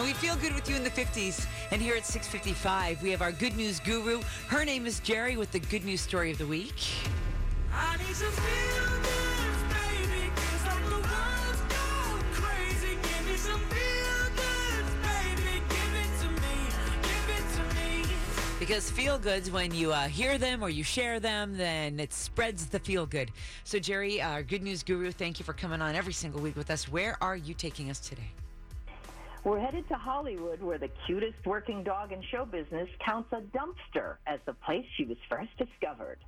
And we feel good with you in the 50s. And here at 6:55, we have our good news guru. Her name is Jerry with the good news story of the week. I need some feel good. Because feel-goods, when you hear them or you share them, then it spreads the feel-good. So, Jerry, our good news guru, thank you for coming on every single week with us. Where are you taking us today? We're headed to Hollywood, where the cutest working dog in show business counts a dumpster as the place she was first discovered.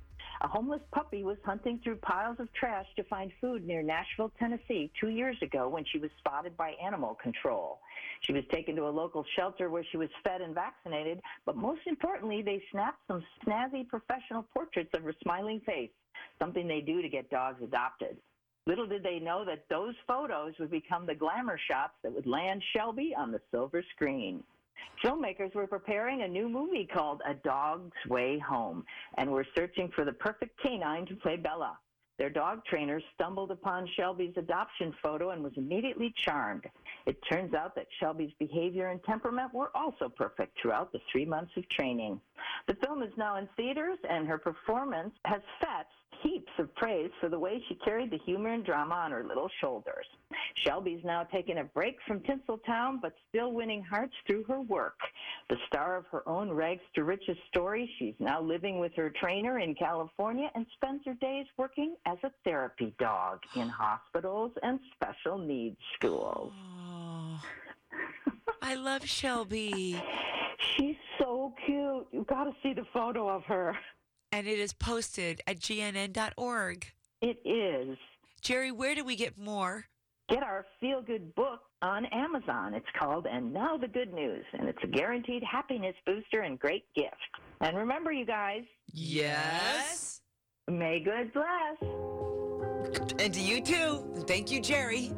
A homeless puppy was hunting through piles of trash to find food near Nashville, Tennessee, 2 years ago when she was spotted by animal control. She was taken to a local shelter where she was fed and vaccinated, but most importantly, they snapped some snazzy professional portraits of her smiling face, something they do to get dogs adopted. Little did they know that those photos would become the glamour shots that would land Shelby on the silver screen. Filmmakers were preparing a new movie called A Dog's Way Home, and were searching for the perfect canine to play Bella. Their dog trainer stumbled upon Shelby's adoption photo and was immediately charmed. It turns out that Shelby's behavior and temperament were also perfect throughout the 3 months of training. The film is now in theaters, and her performance has fetched heaps of praise for the way she carried the humor and drama on her little shoulders. Shelby's now taking a break from Tinseltown, but still winning hearts through her work. The star of her own rags to riches story, she's now living with her trainer in California and spends her days working as a therapy dog in hospitals and special needs schools. Oh, I love Shelby. She's so cute. You've got to see the photo of her. And it is posted at gnn.org. It is. Jerry, where do we get more? Get our feel-good book on Amazon. It's called And Now the Good News, and it's a guaranteed happiness booster and great gift. And remember, you guys. Yes. May God bless. And to you, too. Thank you, Jerry.